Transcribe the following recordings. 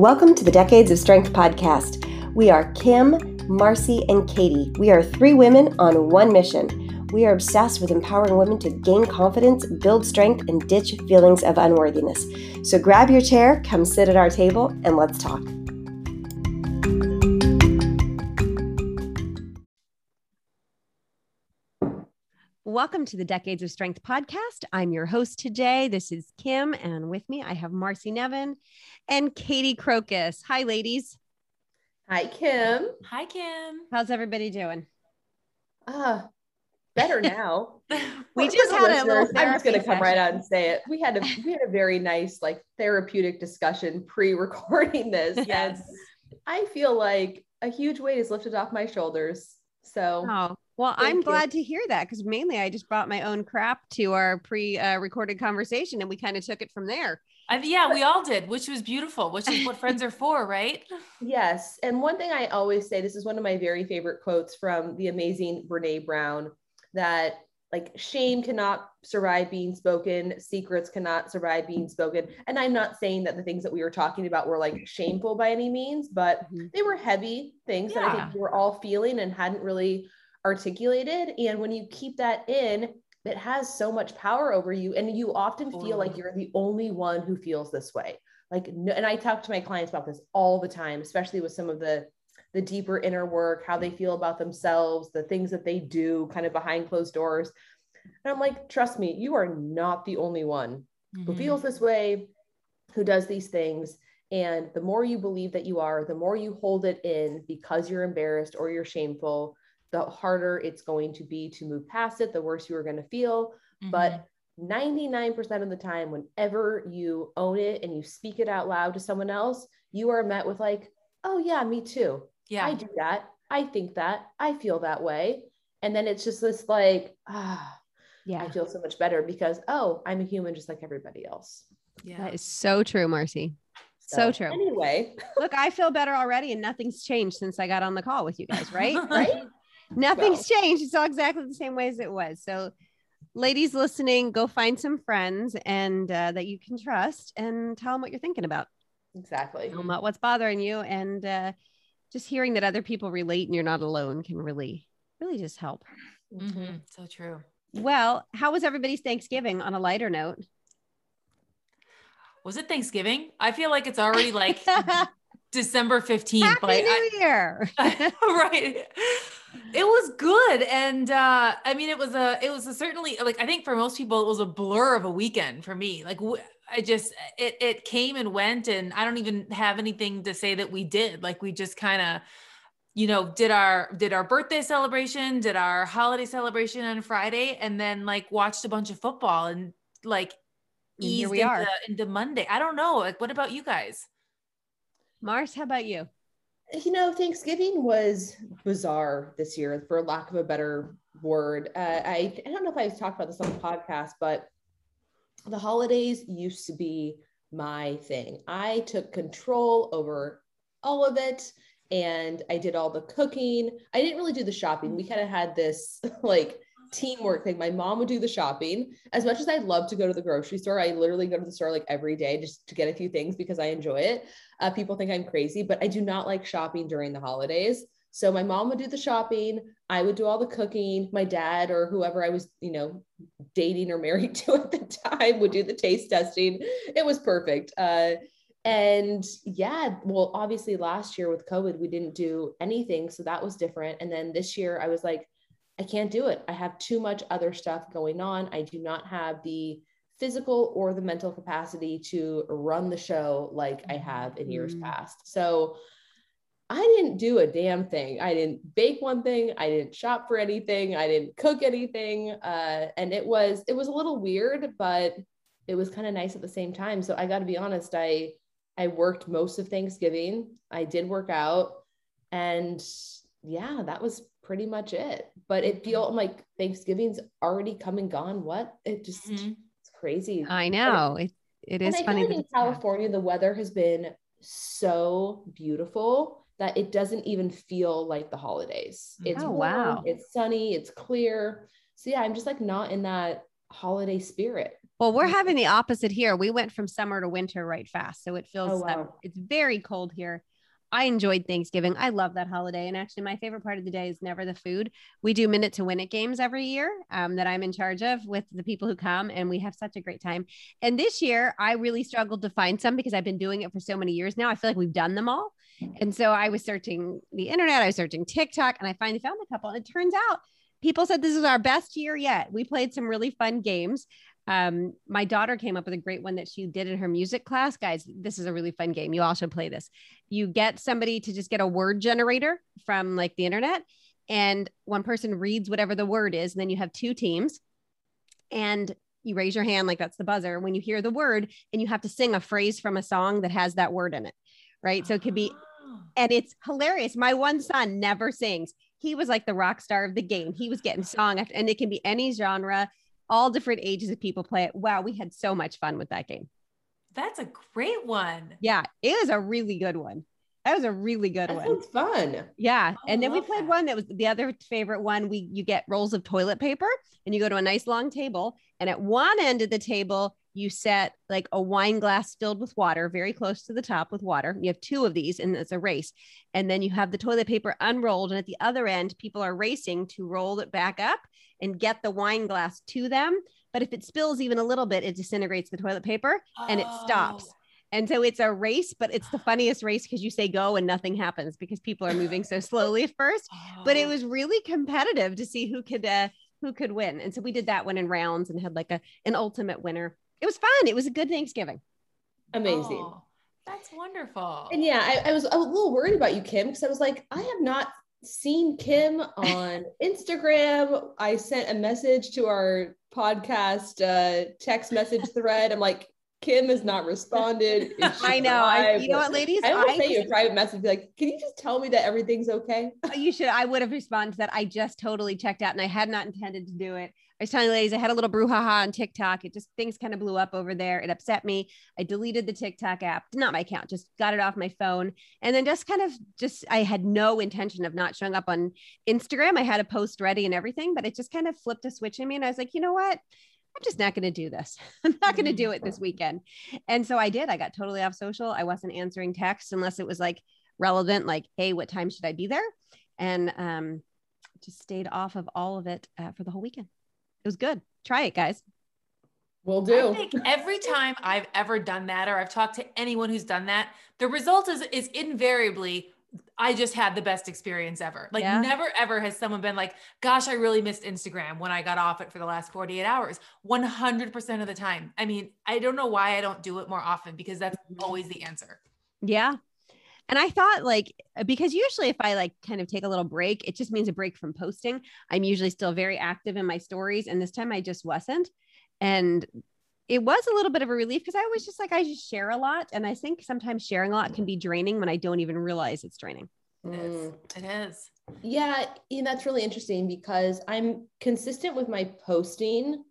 Welcome to the Decades of Strength podcast. We are Kim, Marcy, and Katie. We are three women on one mission. We are obsessed with empowering women to gain confidence, build strength, and ditch feelings of unworthiness. So grab your chair, come sit at our table, and let's talk. Welcome to the Decades of Strength podcast. I'm your host today. This is Kim, and with me I have Marcy Nevin and Katie Crocus. Hi, ladies. Hi, Kim. Hi, Kim. How's everybody doing? Better now. We just had a little therapy. I'm just going to come right out and say it. We had a very nice, like, therapeutic discussion pre-recording this. Yes. I feel like a huge weight is lifted off my shoulders. So. Oh. Well, I'm glad to hear that, because mainly I just brought my own crap to our pre-recorded conversation, and we kind of took it from there. We all did, which was beautiful, which is what friends are for, right? Yes. And one thing I always say, this is one of my very favorite quotes from the amazing Brene Brown, that, like, shame cannot survive being spoken. Secrets cannot survive being spoken. And I'm not saying that the things that we were talking about were, like, shameful by any means, but they were heavy things that I think we were all feeling and hadn't really articulated. And when you keep that in, it has so much power over you. And you often feel like you're the only one who feels this way. Like, no, and I talk to my clients about this all the time, especially with some of the deeper inner work, how they feel about themselves, the things that they do kind of behind closed doors. And I'm like, trust me, you are not the only one who feels this way, who does these things. And the more you believe that you are, the more you hold it in because you're embarrassed or you're shameful, the harder it's going to be to move past it, the worse you are going to feel. But 99% of the time, whenever you own it and you speak it out loud to someone else, you are met with, like, oh yeah, me too. Yeah, I do that. I think that. I feel that way. And then it's just this, like, I feel so much better because, oh, I'm a human just like everybody else. Yeah, that is so true, Marcy. So true. Anyway, look, I feel better already, and nothing's changed since I got on the call with you guys, right? Right? Nothing's changed. It's all exactly the same way as it was. So, ladies listening, go find some friends and that you can trust, and tell them what you're thinking about. Exactly. Tell them about what's bothering you, and just hearing that other people relate and you're not alone can really, really just help. Mm-hmm. So true. Well, how was everybody's Thanksgiving on a lighter note? Was it Thanksgiving? I feel like it's already, like, December 15th. Happy New Year. Right. It was good. And, I mean, it was certainly, like, I think for most people, it was a blur of a weekend for me. Like, it came and went, and I don't even have anything to say that we did. Like, we just kind of, you know, did our birthday celebration, did our holiday celebration on Friday, and then, like, watched a bunch of football and, like, eased into Monday. I don't know. Like, what about you guys? Mars, how about you? You know, Thanksgiving was bizarre this year, for lack of a better word. I don't know if I talked about this on the podcast, but the holidays used to be my thing. I took control over all of it, and I did all the cooking. I didn't really do the shopping. We kind of had this, like, teamwork thing. My mom would do the shopping. As much as I love to go to the grocery store, I literally go to the store, like, every day just to get a few things because I enjoy it. People think I'm crazy, but I do not like shopping during the holidays. So my mom would do the shopping. I would do all the cooking. My dad, or whoever I was, you know, dating or married to at the time, would do the taste testing. It was perfect. Well, obviously last year with COVID, we didn't do anything. So that was different. And then this year I was like, I can't do it. I have too much other stuff going on. I do not have the physical or the mental capacity to run the show like I have in years past. So I didn't do a damn thing. I didn't bake one thing. I didn't shop for anything. I didn't cook anything. And it was a little weird, but it was kind of nice at the same time. So I got to be honest, I worked most of Thanksgiving. I did work out, and that was pretty much it. But it feels like Thanksgiving's already come and gone. It's crazy. I know. It is funny. In California, the weather has been so beautiful that it doesn't even feel like the holidays. It's warm, it's sunny, it's clear. So I'm just, like, not in that holiday spirit. Well, we're having the opposite here. We went from summer to winter right fast. So it feels, it's very cold here. I enjoyed Thanksgiving. I love that holiday. And actually my favorite part of the day is never the food. We do Minute to Win It games every year that I'm in charge of with the people who come, and we have such a great time. And this year I really struggled to find some because I've been doing it for so many years now. I feel like we've done them all. And so I was searching the internet, I was searching TikTok, and I finally found a couple. And it turns out people said this is our best year yet. We played some really fun games. My daughter came up with a great one that she did in her music class. Guys, this is a really fun game. You all should play this. You get somebody to just get a word generator from like the internet, and one person reads whatever the word is. And then you have two teams and you raise your hand. Like that's the buzzer when you hear the word, and you have to sing a phrase from a song that has that word in it. Right. So it could be, and it's hilarious. My one son never sings. He was like the rock star of the game. He was getting song after, and it can be any genre, all different ages of people play it. Wow. We had so much fun with that game. That's a great one. Yeah. It was a really good one. That was a really good one. That was fun. Yeah. And then we played one that was the other favorite one. You get rolls of toilet paper and you go to a nice long table. And at one end of the table, you set like a wine glass filled with water, very close to the top with water. You have two of these and it's a race. And then you have the toilet paper unrolled. And at the other end, people are racing to roll it back up and get the wine glass to them. But if it spills even a little bit, it disintegrates the toilet paper and it stops. And so it's a race, but it's the funniest race because you say go and nothing happens because people are moving so slowly at first, but it was really competitive to see who could win. And so we did that one in rounds and had like an ultimate winner. It was fun. It was a good Thanksgiving. Amazing. Oh, that's wonderful. And yeah, I was a little worried about you, Kim, because I was like, I have not seen Kim on Instagram. I sent a message to our podcast text message thread. I'm like, Kim has not responded. I know. You know what, ladies? I would say you a private message, be like, can you just tell me that everything's okay? You should. I would have responded to that. I just totally checked out and I had not intended to do it. I was telling you ladies, I had a little brouhaha on TikTok. Things kind of blew up over there. It upset me. I deleted the TikTok app, not my account, just got it off my phone. And then I had no intention of not showing up on Instagram. I had a post ready and everything, but it just kind of flipped a switch in me. And I was like, you know what? I'm just not going to do this. I'm not going to do it this weekend. And so I did. I got totally off social. I wasn't answering texts unless it was like relevant, like, hey, what time should I be there? And just stayed off of all of it for the whole weekend. It was good. Try it, guys. Will do. I think every time I've ever done that, or I've talked to anyone who's done that, the result is invariably, I just had the best experience ever. Like never, ever has someone been like, gosh, I really missed Instagram when I got off it for the last 48 hours, 100% of the time. I mean, I don't know why I don't do it more often because that's always the answer. Yeah. And I thought like, because usually if I like kind of take a little break, it just means a break from posting. I'm usually still very active in my stories. And this time I just wasn't. And it was a little bit of a relief because I was just like, I just share a lot. And I think sometimes sharing a lot can be draining when I don't even realize it's draining. It is. Yeah. And that's really interesting because I'm consistent with my posting,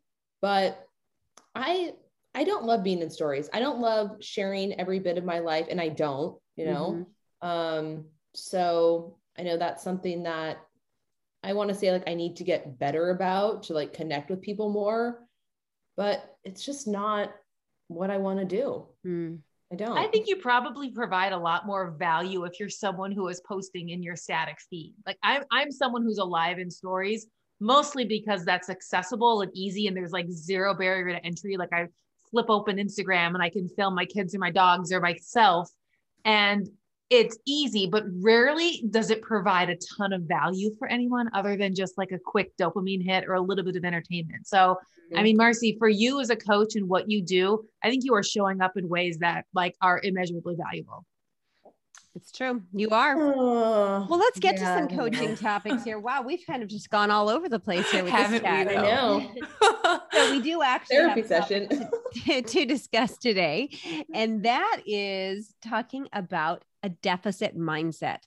but I don't love being in stories. I don't love sharing every bit of my life, and I don't, you know? So I know that's something that I want to say, like, I need to get better about to like connect with people more, but it's just not what I want to do. I don't. I think you probably provide a lot more value if you're someone who is posting in your static feed. Like I'm someone who's alive in stories, mostly because that's accessible and easy. And there's like zero barrier to entry. Like I flip open Instagram and I can film my kids or my dogs or myself. And it's easy, but rarely does it provide a ton of value for anyone other than just like a quick dopamine hit or a little bit of entertainment. So, I mean, Marcy, for you as a coach and what you do, I think you are showing up in ways that like are immeasurably valuable. It's true. You are. Well, let's get to some coaching topics here. Wow. We've kind of just gone all over the place here with this chat. I know. So we do actually therapy session to discuss today. And that is talking about a deficit mindset.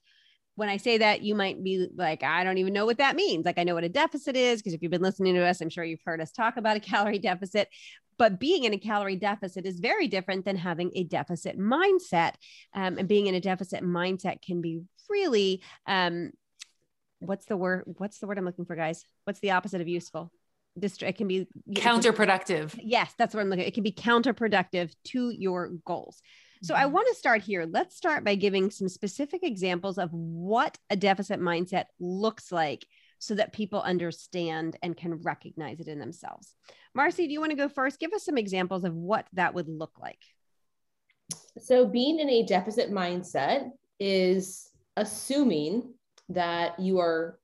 When I say that, you might be like, I don't even know what that means. Like I know what a deficit is, because if you've been listening to us, I'm sure you've heard us talk about a calorie deficit, but being in a calorie deficit is very different than having a deficit mindset. And being in a deficit mindset can be really, what's the word I'm looking for, guys? What's the opposite of useful? it can be counterproductive. Yes, that's what I'm looking at. It can be counterproductive to your goals. So I want to start here. Let's start by giving some specific examples of what a deficit mindset looks like so that people understand and can recognize it in themselves. Marcy, do you want to go first? Give us some examples of what that would look like. So being in a deficit mindset is assuming that you are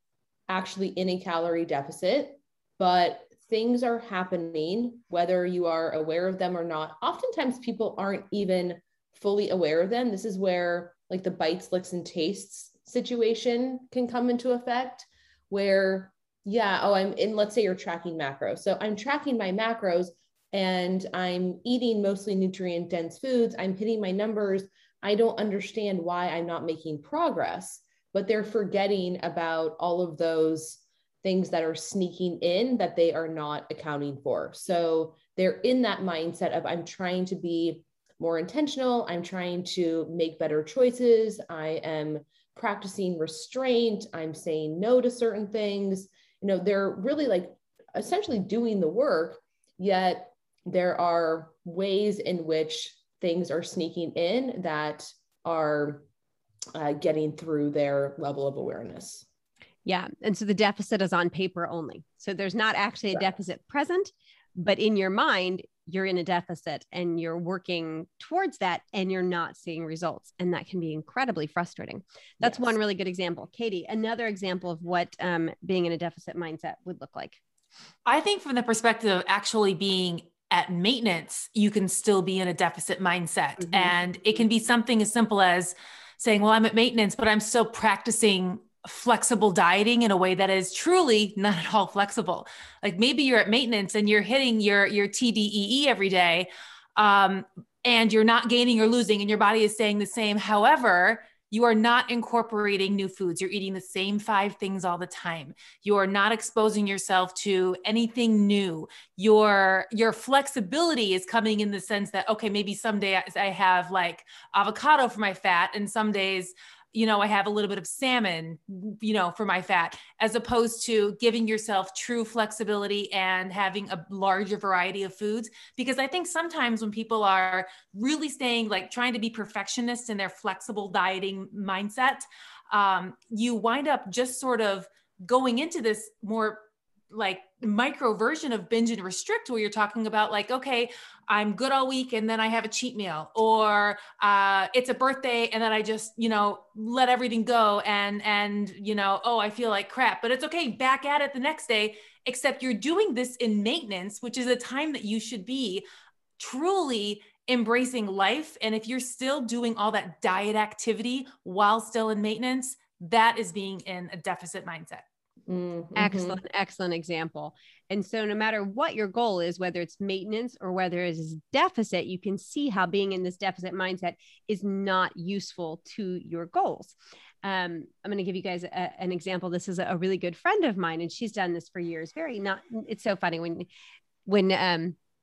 actually in a calorie deficit, but things are happening, whether you are aware of them or not. Oftentimes people aren't even fully aware of them. This is where like the bites, licks, and tastes situation can come into effect where, let's say you're tracking macros. So I'm tracking my macros and I'm eating mostly nutrient dense foods. I'm hitting my numbers. I don't understand why I'm not making progress, but they're forgetting about all of those things that are sneaking in that they are not accounting for. So they're in that mindset of I'm trying to be more intentional. I'm trying to make better choices. I am practicing restraint. I'm saying no to certain things. You know, they're really like essentially doing the work, yet there are ways in which things are sneaking in that are getting through their level of awareness. Yeah. And so the deficit is on paper only. So there's not actually a deficit present, but in your mind, you're in a deficit and you're working towards that and you're not seeing results. And that can be incredibly frustrating. That's one really good example. Katie, another example of what being in a deficit mindset would look like. I think from the perspective of actually being at maintenance, you can still be in a deficit mindset. Mm-hmm. And it can be something as simple as saying, well, I'm at maintenance, but I'm still practicing flexible dieting in a way that is truly not at all flexible. Like maybe you're at maintenance and you're hitting your TDEE every day, and you're not gaining or losing and your body is staying the same. However, you are not incorporating new foods. You're eating the same five things all the time. You are not exposing yourself to anything new. Your flexibility is coming in the sense that, okay, maybe some days I have like avocado for my fat and some days, you know, I have a little bit of salmon, you know, for my fat, as opposed to giving yourself true flexibility and having a larger variety of foods. Because I think sometimes when people are really staying, like trying to be perfectionists in their flexible dieting mindset, you wind up just sort of going into this more like micro version of binge and restrict, where you're talking about like, okay, I'm good all week and then I have a cheat meal, or it's a birthday and then I just, you know, let everything go and you know, oh, I feel like crap, but it's okay, back at it the next day. Except you're doing this in maintenance, which is a time that you should be truly embracing life. And if you're still doing all that diet activity while still in maintenance, that is being in a deficit mindset. Mm-hmm. Excellent example. And so no matter what your goal is, whether it's maintenance or whether it's deficit, you can see how being in this deficit mindset is not useful to your goals. I'm going to give you guys an example. This is a really good friend of mine, and she's done this for years. It's so funny when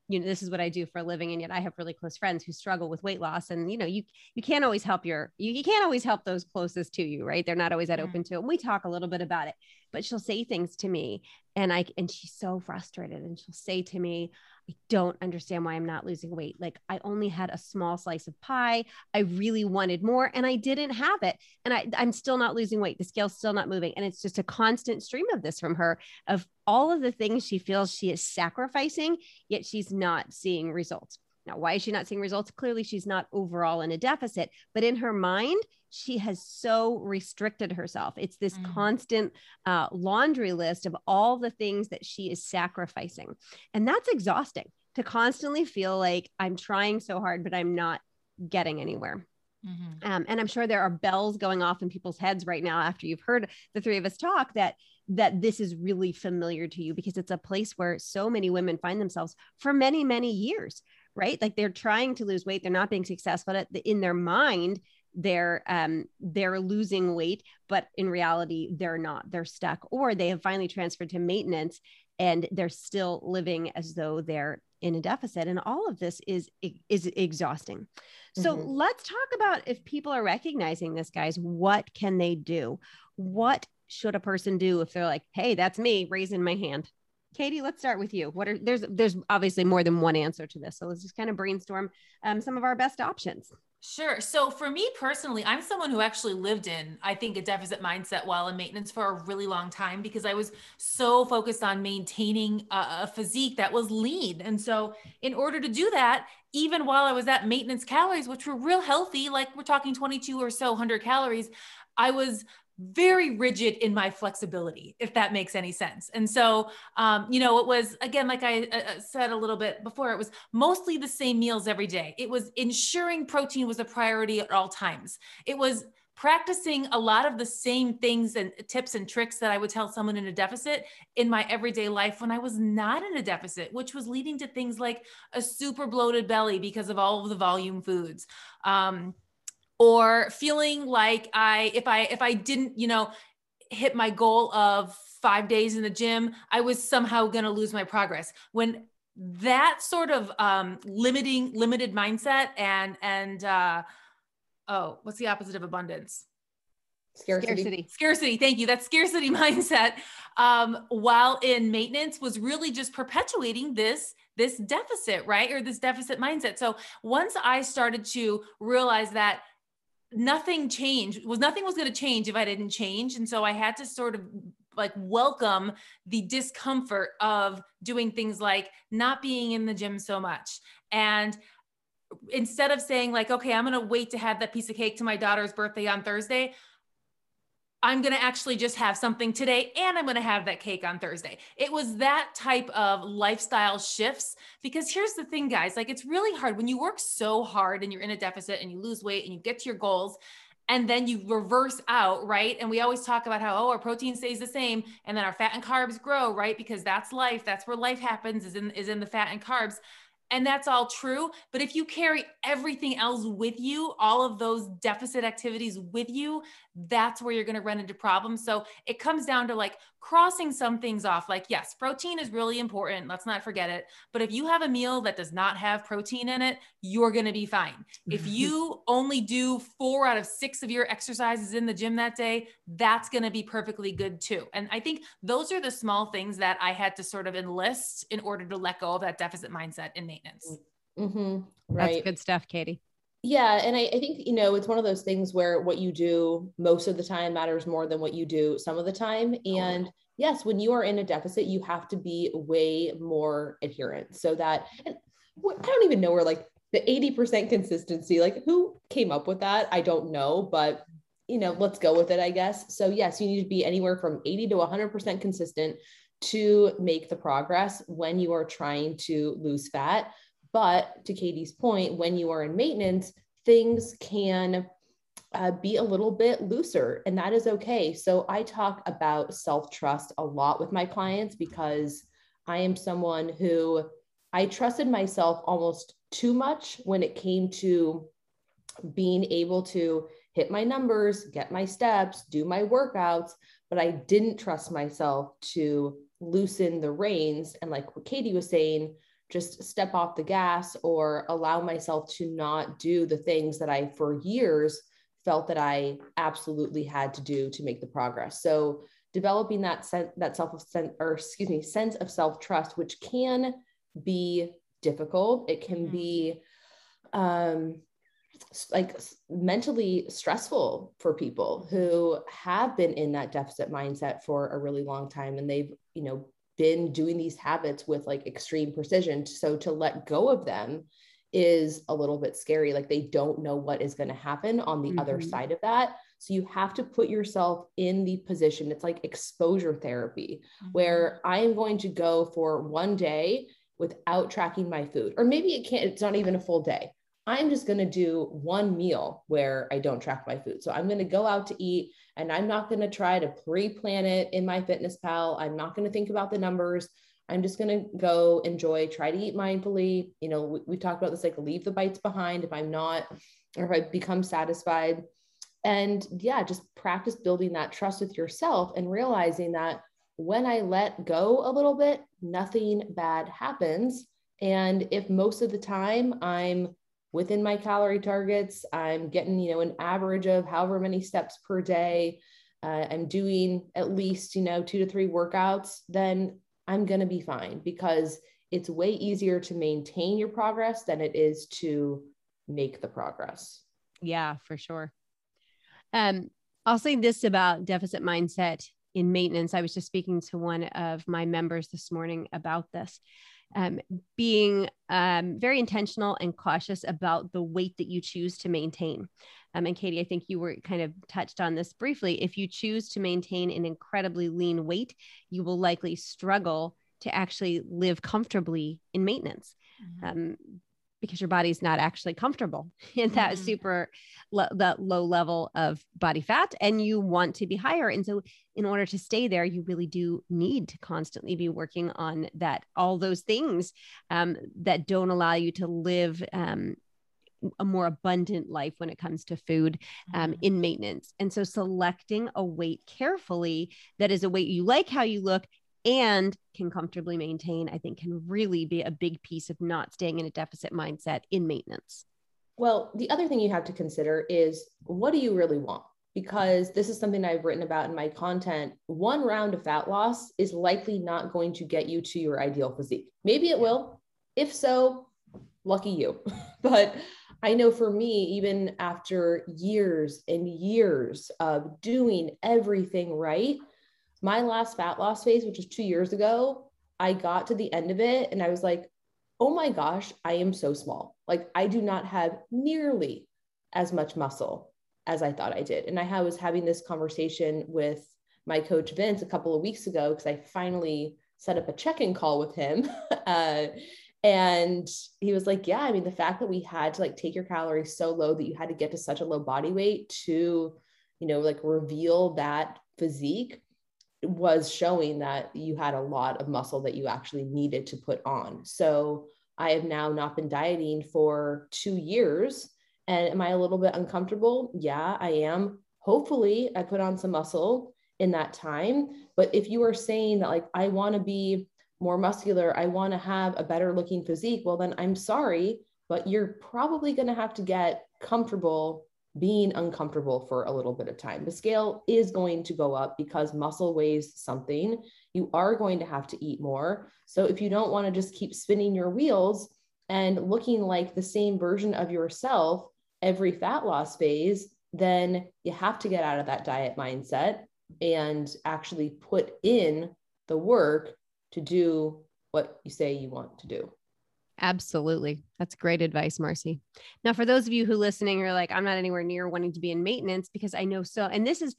you know, this is what I do for a living. And yet I have really close friends who struggle with weight loss. And, you know, you can't always help you can't always help those closest to you, right? They're not always that open to it. And we talk a little bit about it, but she'll say things to me and she's so frustrated. And she'll say to me, I don't understand why I'm not losing weight. Like I only had a small slice of pie. I really wanted more and I didn't have it. And I'm still not losing weight. The scale's still not moving. And it's just a constant stream of this from her, of all of the things she feels she is sacrificing, yet she's not seeing results. Now, why is she not seeing results? Clearly, she's not overall in a deficit, but in her mind, she has so restricted herself. It's this constant laundry list of all the things that she is sacrificing. And that's exhausting, to constantly feel like I'm trying so hard, but I'm not getting anywhere. Mm-hmm. And I'm sure there are bells going off in people's heads right now after you've heard the three of us talk that this is really familiar to you, because it's a place where so many women find themselves for many, many years, right? Like they're trying to lose weight. They're not being successful at in their mind. They're losing weight, but in reality, they're not, they're stuck, or they have finally transferred to maintenance and they're still living as though they're in a deficit. And all of this is exhausting. So let's talk about, if people are recognizing this, guys, what can they do? What should a person do if they're like, hey, that's me, raising my hand? Katie, let's start with you. What are, there's obviously more than one answer to this. So let's just kind of brainstorm some of our best options. Sure. So for me personally, I'm someone who actually lived in, I think, a deficit mindset while in maintenance for a really long time, because I was so focused on maintaining a physique that was lean. And so in order to do that, even while I was at maintenance calories, which were real healthy, like we're talking 22 or so 100 calories, I was very rigid in my flexibility, if that makes any sense. And so, you know, it was, again, like I said a little bit before, it was mostly the same meals every day. It was ensuring protein was a priority at all times. It was practicing a lot of the same things and tips and tricks that I would tell someone in a deficit in my everyday life when I was not in a deficit, which was leading to things like a super bloated belly because of all of the volume foods. Or feeling like if I didn't, you know, hit my goal of 5 days in the gym, I was somehow going to lose my progress. When that sort of limited mindset and what's the opposite of abundance? Scarcity. Thank you. That scarcity mindset, while in maintenance, was really just perpetuating this deficit, right? Or this deficit mindset. So once I started to realize that nothing was going to change if I didn't change. And so I had to sort of like welcome the discomfort of doing things like not being in the gym so much. And instead of saying like, okay, I'm going to wait to have that piece of cake to my daughter's birthday on Thursday, I'm going to actually just have something today and I'm going to have that cake on Thursday. It was that type of lifestyle shifts, because here's the thing, guys, like it's really hard when you work so hard and you're in a deficit and you lose weight and you get to your goals and then you reverse out, right? And we always talk about how, our protein stays the same and then our fat and carbs grow, right? Because that's life. That's where life happens, is in the fat and carbs. And that's all true. But if you carry everything else with you, all of those deficit activities with you, that's where you're going to run into problems. So it comes down to like crossing some things off. Like, yes, protein is really important. Let's not forget it. But if you have a meal that does not have protein in it, you're going to be fine. If you only do 4 out of 6 of your exercises in the gym that day, that's going to be perfectly good too. And I think those are the small things that I had to sort of enlist in order to let go of that deficit mindset in maintenance. Mm-hmm. Right. That's good stuff, Katie. Yeah. And I think, you know, it's one of those things where what you do most of the time matters more than what you do some of the time. And yes, when you are in a deficit, you have to be way more adherent so that, and I don't even know where like the 80% consistency, like who came up with that? I don't know, but you know, let's go with it, I guess. So yes, you need to be anywhere from 80 to 100% consistent to make the progress when you are trying to lose fat. But to Katie's point, when you are in maintenance, things can be a little bit looser, and that is okay. So I talk about self-trust a lot with my clients, because I am someone who I trusted myself almost too much when it came to being able to hit my numbers, get my steps, do my workouts, but I didn't trust myself to loosen the reins. And like what Katie was saying, just step off the gas or allow myself to not do the things that I, for years, felt that I absolutely had to do to make the progress. So developing sense of self-trust, which can be difficult. It can be, like mentally stressful for people who have been in that deficit mindset for a really long time. And they've, you know, been doing these habits with like extreme precision. So to let go of them is a little bit scary. Like they don't know what is going to happen on the other side of that. So you have to put yourself in the position. It's like exposure therapy, where I am going to go for one day without tracking my food, or maybe it's not even a full day. I'm just going to do one meal where I don't track my food. So I'm going to go out to eat and I'm not going to try to pre-plan it in my Fitness Pal. I'm not going to think about the numbers. I'm just going to go enjoy, try to eat mindfully. You know, we talked about this, like leave the bites behind if I'm not, or if I become satisfied. And yeah, just practice building that trust with yourself and realizing that when I let go a little bit, nothing bad happens. And if most of the time I'm within my calorie targets, I'm getting, you know, an average of however many steps per day, I'm doing at least, you know, 2 to 3 workouts, then I'm going to be fine, because it's way easier to maintain your progress than it is to make the progress. Yeah, for sure. I'll say this about deficit mindset in maintenance. I was just speaking to one of my members this morning about this, being very intentional and cautious about the weight that you choose to maintain. And Katie, I think you were kind of touched on this briefly. If you choose to maintain an incredibly lean weight, you will likely struggle to actually live comfortably in maintenance. Mm-hmm. Because your body's not actually comfortable in that mm-hmm. that low level of body fat, and you want to be higher. And so in order to stay there, you really do need to constantly be working on that, all those things that don't allow you to live a more abundant life when it comes to food in maintenance. And so selecting a weight carefully that is a weight you like how you look and can comfortably maintain, I think can really be a big piece of not staying in a deficit mindset in maintenance. Well, the other thing you have to consider is, what do you really want? Because this is something I've written about in my content. One round of fat loss is likely not going to get you to your ideal physique. Maybe it will. If so, lucky you. But I know for me, even after years and years of doing everything right, my last fat loss phase, which was 2 years ago, I got to the end of it and I was like, oh my gosh, I am so small. Like, I do not have nearly as much muscle as I thought I did. And I was having this conversation with my coach, Vince, a couple of weeks ago, because I finally set up a check-in call with him. And he was like, yeah, I mean, the fact that we had to like take your calories so low that you had to get to such a low body weight to, you know, like reveal that physique, was showing that you had a lot of muscle that you actually needed to put on. So I have now not been dieting for 2 years. And am I a little bit uncomfortable? Yeah, I am. Hopefully I put on some muscle in that time. But if you are saying that, like, I want to be more muscular, I want to have a better looking physique, well, then I'm sorry, but you're probably going to have to get comfortable being uncomfortable for a little bit of time. The scale is going to go up because muscle weighs something. You are going to have to eat more. So if you don't want to just keep spinning your wheels and looking like the same version of yourself every fat loss phase, then you have to get out of that diet mindset and actually put in the work to do what you say you want to do. Absolutely. That's great advice, Marcy. Now, for those of you who are listening, who are like, I'm not anywhere near wanting to be in maintenance, because I know so, and this is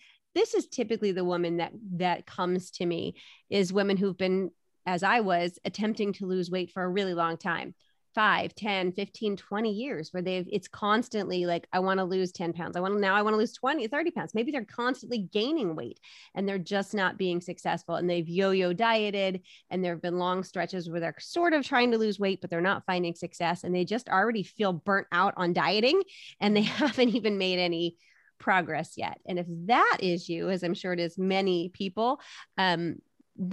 typically the woman that comes to me, is women who've been, as I was, attempting to lose weight for a really long time, 5, 10, 15, 20 years, where it's constantly like, I want to lose 10 pounds. I want to lose 20, 30 pounds. Maybe they're constantly gaining weight and they're just not being successful, and they've yo-yo dieted, and there've been long stretches where they're sort of trying to lose weight, but they're not finding success, and they just already feel burnt out on dieting, and they haven't even made any progress yet. And if that is you, as I'm sure it is many people, there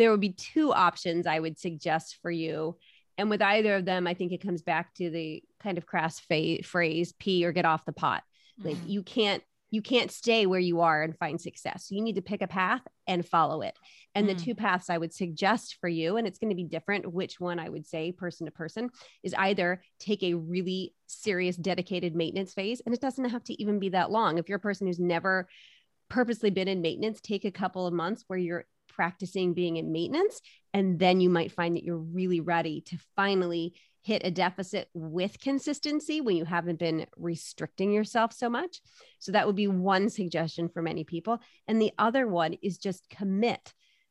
would be 2 options I would suggest for you. And with either of them, I think it comes back to the kind of crass phrase, pee or get off the pot. Like, mm-hmm. you can't stay where you are and find success. You need to pick a path and follow it. And mm-hmm. the 2 paths I would suggest for you, and it's going to be different which one I would say person to person, is either take a really serious, dedicated maintenance phase. And it doesn't have to even be that long. If you're a person who's never purposely been in maintenance, take a couple of months where you're practicing being in maintenance, and then you might find that you're really ready to finally hit a deficit with consistency when you haven't been restricting yourself so much. So that would be one suggestion for many people. And the other one is just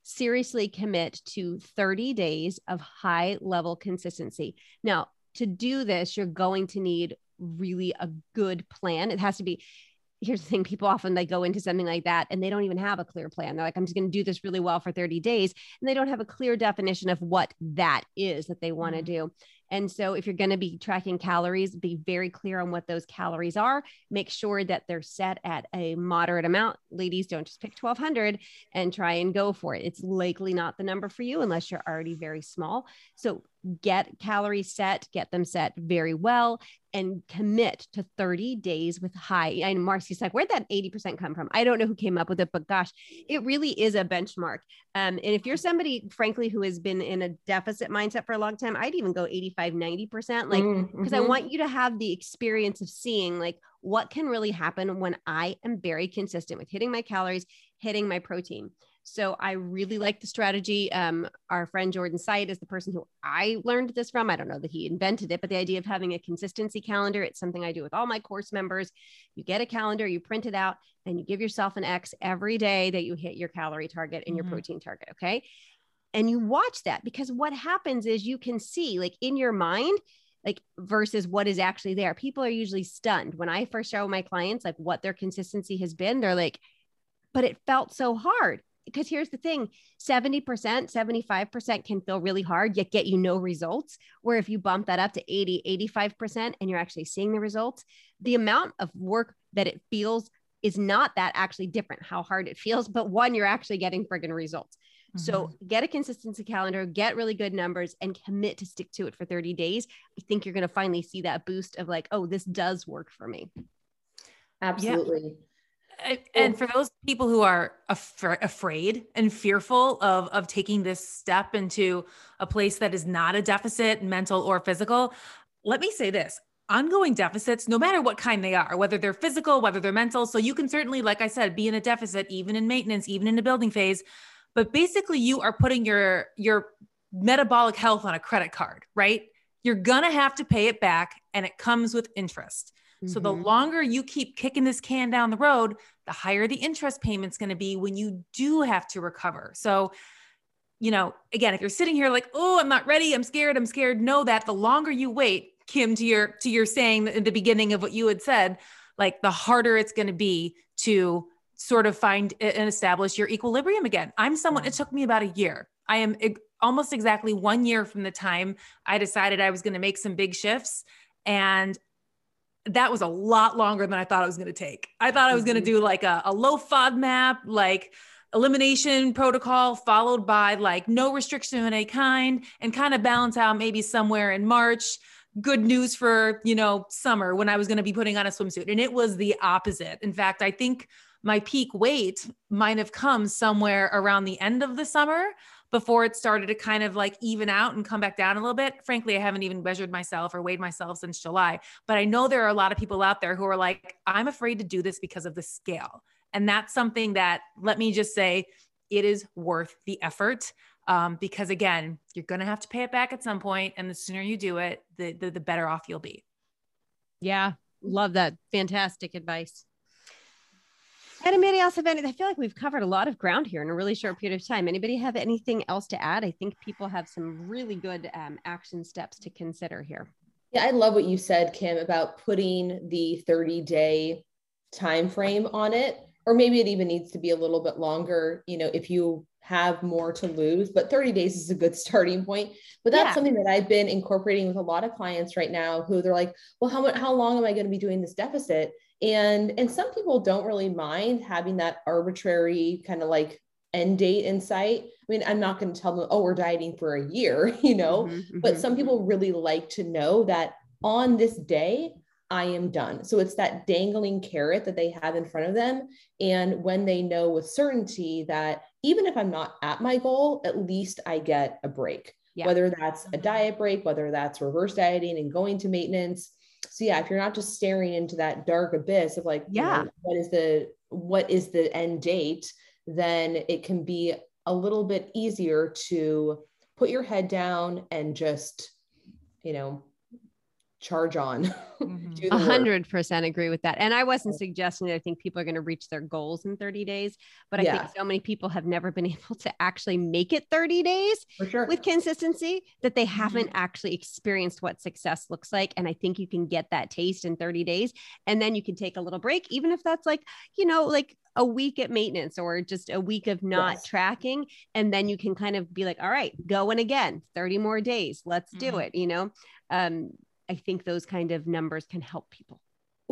seriously commit to 30 days of high level consistency. Now, to do this, you're going to need really a good plan. It has to be, here's the thing, people often, they go into something like that and they don't even have a clear plan. They're like, I'm just going to do this really well for 30 days. And they don't have a clear definition of what that is that they want to do. And so if you're going to be tracking calories, be very clear on what those calories are. Make sure that they're set at a moderate amount. Ladies, don't just pick 1,200 and try and go for it. It's likely not the number for you unless you're already very small. So get calories set, get them set very well, and commit to 30 days with high. And Marcy's like, where'd that 80% come from? I don't know who came up with it, but gosh, it really is a benchmark. And if you're somebody, frankly, who has been in a deficit mindset for a long time, I'd even go 85, 90%, like, because I want you to have the experience of seeing like what can really happen when I am very consistent with hitting my calories, hitting my protein. So I really like the strategy. Our friend Jordan Seid is the person who I learned this from. I don't know that he invented it, but the idea of having a consistency calendar, it's something I do with all my course members. You get a calendar, you print it out, and you give yourself an X every day that you hit your calorie target and your protein target. Okay. And you watch that, because what happens is you can see like in your mind, like versus what is actually there. People are usually stunned. When I first show my clients, like what their consistency has been, they're like, but it felt so hard. Because here's the thing, 70%, 75% can feel really hard, yet get you no results. Where if you bump that up to 80, 85%, and you're actually seeing the results, the amount of work that it feels is not that actually different, how hard it feels, but one, you're actually getting friggin' results. So get a consistency calendar, get really good numbers, and commit to stick to it for 30 days. I think you're going to finally see that boost of like, oh, this does work for me. Absolutely. Yeah. And for those people who are afraid and fearful of taking this step into a place that is not a deficit, mental or physical, let me say this. Ongoing deficits, no matter what kind they are, whether they're physical, whether they're mental. So you can certainly, like I said, be in a deficit, even in maintenance, even in the building phase, but basically you are putting your metabolic health on a credit card, right? You're going to have to pay it back, and it comes with interest. So the longer you keep kicking this can down the road, the higher the interest payment's going to be when you do have to recover. So, you know, again, if you're sitting here like, oh, I'm not ready, I'm scared. Know that the longer you wait, Kim, to your saying at the beginning of what you had said, like the harder it's going to be to sort of find and establish your equilibrium again. I'm someone, it took me about a year. I am almost exactly 1 year from the time I decided I was going to make some big shifts, and that was a lot longer than I thought it was going to take. I thought I was going to do like a low FODMAP, like elimination protocol, followed by like no restriction of any kind, and kind of balance out maybe somewhere in March. Good news for, you know, summer, when I was going to be putting on a swimsuit. And it was the opposite. In fact, I think my peak weight might have come somewhere around the end of the summer before it started to kind of like even out and come back down a little bit. Frankly, I haven't even measured myself or weighed myself since July, but I know there are a lot of people out there who are like, I'm afraid to do this because of the scale. And that's something that, let me just say, it is worth the effort. Because again, you're going to have to pay it back at some point. And the sooner you do it, the better off you'll be. Yeah. Love that. Fantastic advice. Anybody else have any? I feel like we've covered a lot of ground here in a really short period of time. Anybody have anything else to add? I think people have some really good action steps to consider here. Yeah, I love what you said, Kim, about putting the 30-day time frame on it, or maybe it even needs to be a little bit longer, you know, if you have more to lose, but 30 days is a good starting point. But that's something that I've been incorporating with a lot of clients right now, who they're like, well, how long am I going to be doing this deficit? And some people don't really mind having that arbitrary kind of like end date in sight. I mean, I'm not going to tell them, oh, we're dieting for a year, you know, but some people really like to know that on this day, I am done. So it's that dangling carrot that they have in front of them. And when they know with certainty that even if I'm not at my goal, at least I get a break, whether that's a diet break, whether that's reverse dieting and going to maintenance. So yeah, if you're not just staring into that dark abyss of like, you know, what is the end date, then it can be a little bit easier to put your head down and just, you know, charge on. 100% agree with that. And I wasn't suggesting that I think people are going to reach their goals in 30 days, but I think so many people have never been able to actually make it 30 days with consistency that they haven't actually experienced what success looks like. And I think you can get that taste in 30 days. And then you can take a little break, even if that's like, you know, like a week at maintenance or just a week of not tracking. And then you can kind of be like, all right, going again, 30 more days, let's do it. You know, I think those kind of numbers can help people.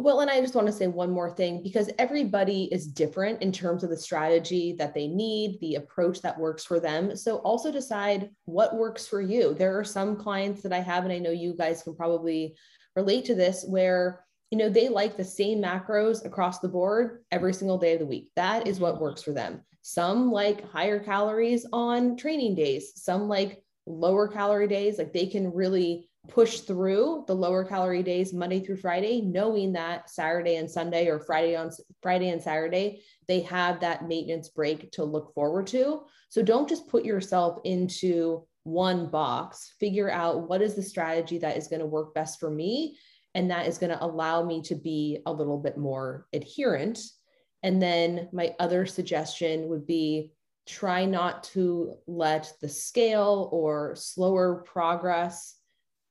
Well, and I just want to say one more thing, because everybody is different in terms of the strategy that they need, the approach that works for them. So also decide what works for you. There are some clients that I have, and I know you guys can probably relate to this, where, you know, they like the same macros across the board every single day of the week. That is what works for them. Some like higher calories on training days, some like lower calorie days. Like they can really push through the lower calorie days Monday through Friday, knowing that Saturday and Sunday, or Friday and Saturday, they have that maintenance break to look forward to. So don't just put yourself into one box. Figure out what is the strategy that is going to work best for me, and that is going to allow me to be a little bit more adherent. And then my other suggestion would be, try not to let the scale or slower progress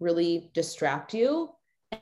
really distract you,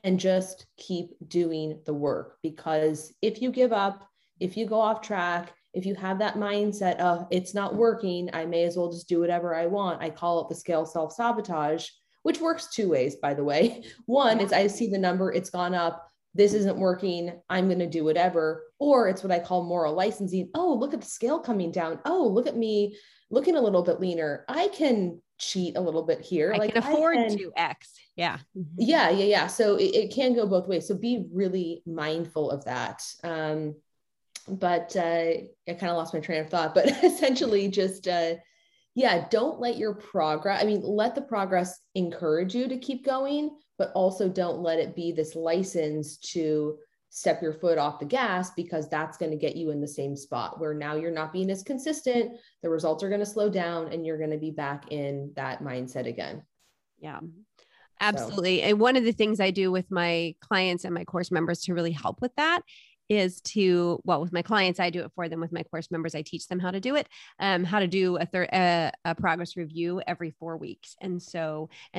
and just keep doing the work. Because if you give up, if you go off track, if you have that mindset of it's not working, I may as well just do whatever I want. I call it the scale self-sabotage, which works two ways, by the way. One is I see the number, it's gone up, this isn't working, I'm going to do whatever. Or it's what I call moral licensing. Oh, look at the scale coming down. Oh, look at me looking a little bit leaner. I can cheat a little bit here. I can afford to X. Yeah. Yeah. So it can go both ways. So be really mindful of that. But I kind of lost my train of thought, but essentially just, don't let your progress, let the progress encourage you to keep going, but also don't let it be this license to step your foot off the gas, because that's going to get you in the same spot where now you're not being as consistent. The results are going to slow down, and you're going to be back in that mindset again. Yeah, absolutely. So. And one of the things I do with my clients and my course members to really help with that is to, with my clients, I do it for them. With my course members, I teach them how to do it, how to do a progress review every 4 weeks. And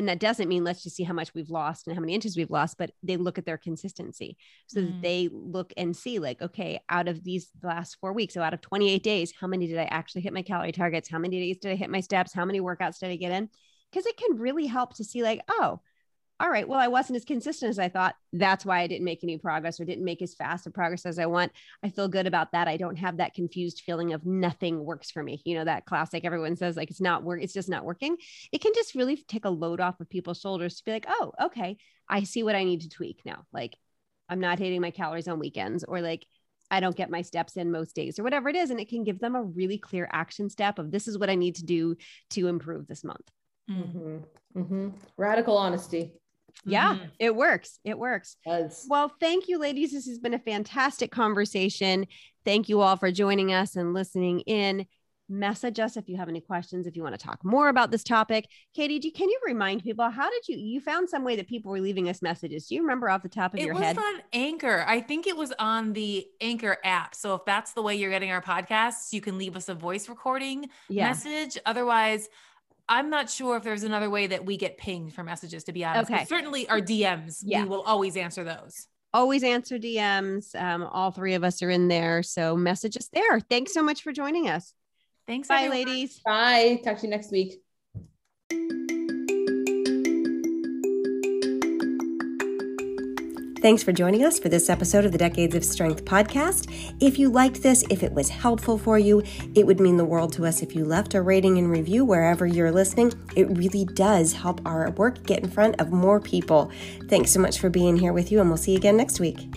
that doesn't mean let's just see how much we've lost and how many inches we've lost, but they look at their consistency. So that they look and see like, okay, out of these last 4 weeks, so out of 28 days, how many did I actually hit my calorie targets? How many days did I hit my steps? How many workouts did I get in? Because it can really help to see like, oh, all right, well, I wasn't as consistent as I thought. That's why I didn't make any progress, or didn't make as fast a progress as I want. I feel good about that. I don't have that confused feeling of nothing works for me. You know, that classic, everyone says like, it's just not working. It can just really take a load off of people's shoulders to be like, oh, okay, I see what I need to tweak now. Like I'm not hitting my calories on weekends, or like, I don't get my steps in most days, or whatever it is. And it can give them a really clear action step of this is what I need to do to improve this month. Radical honesty. Yeah, it works. It works. Yes. Well, thank you, ladies. This has been a fantastic conversation. Thank you all for joining us and listening in. Message us if you have any questions, if you want to talk more about this topic. Katie, can you remind people, how did you found some way that people were leaving us messages? Do you remember off the top of your head? It was on Anchor. I think it was on the Anchor app. So if that's the way you're getting our podcasts, you can leave us a voice recording message. Otherwise, I'm not sure if there's another way that we get pinged for messages, to be honest. Okay. But certainly our DMs, we will always answer those. Always answer DMs. All three of us are in there. So message us there. Thanks so much for joining us. Thanks. Bye, everyone. Ladies. Bye. Talk to you next week. Thanks for joining us for this episode of the Decades of Strength podcast. If you liked this, if it was helpful for you, it would mean the world to us if you left a rating and review wherever you're listening. It really does help our work get in front of more people. Thanks so much for being here with you, and we'll see you again next week.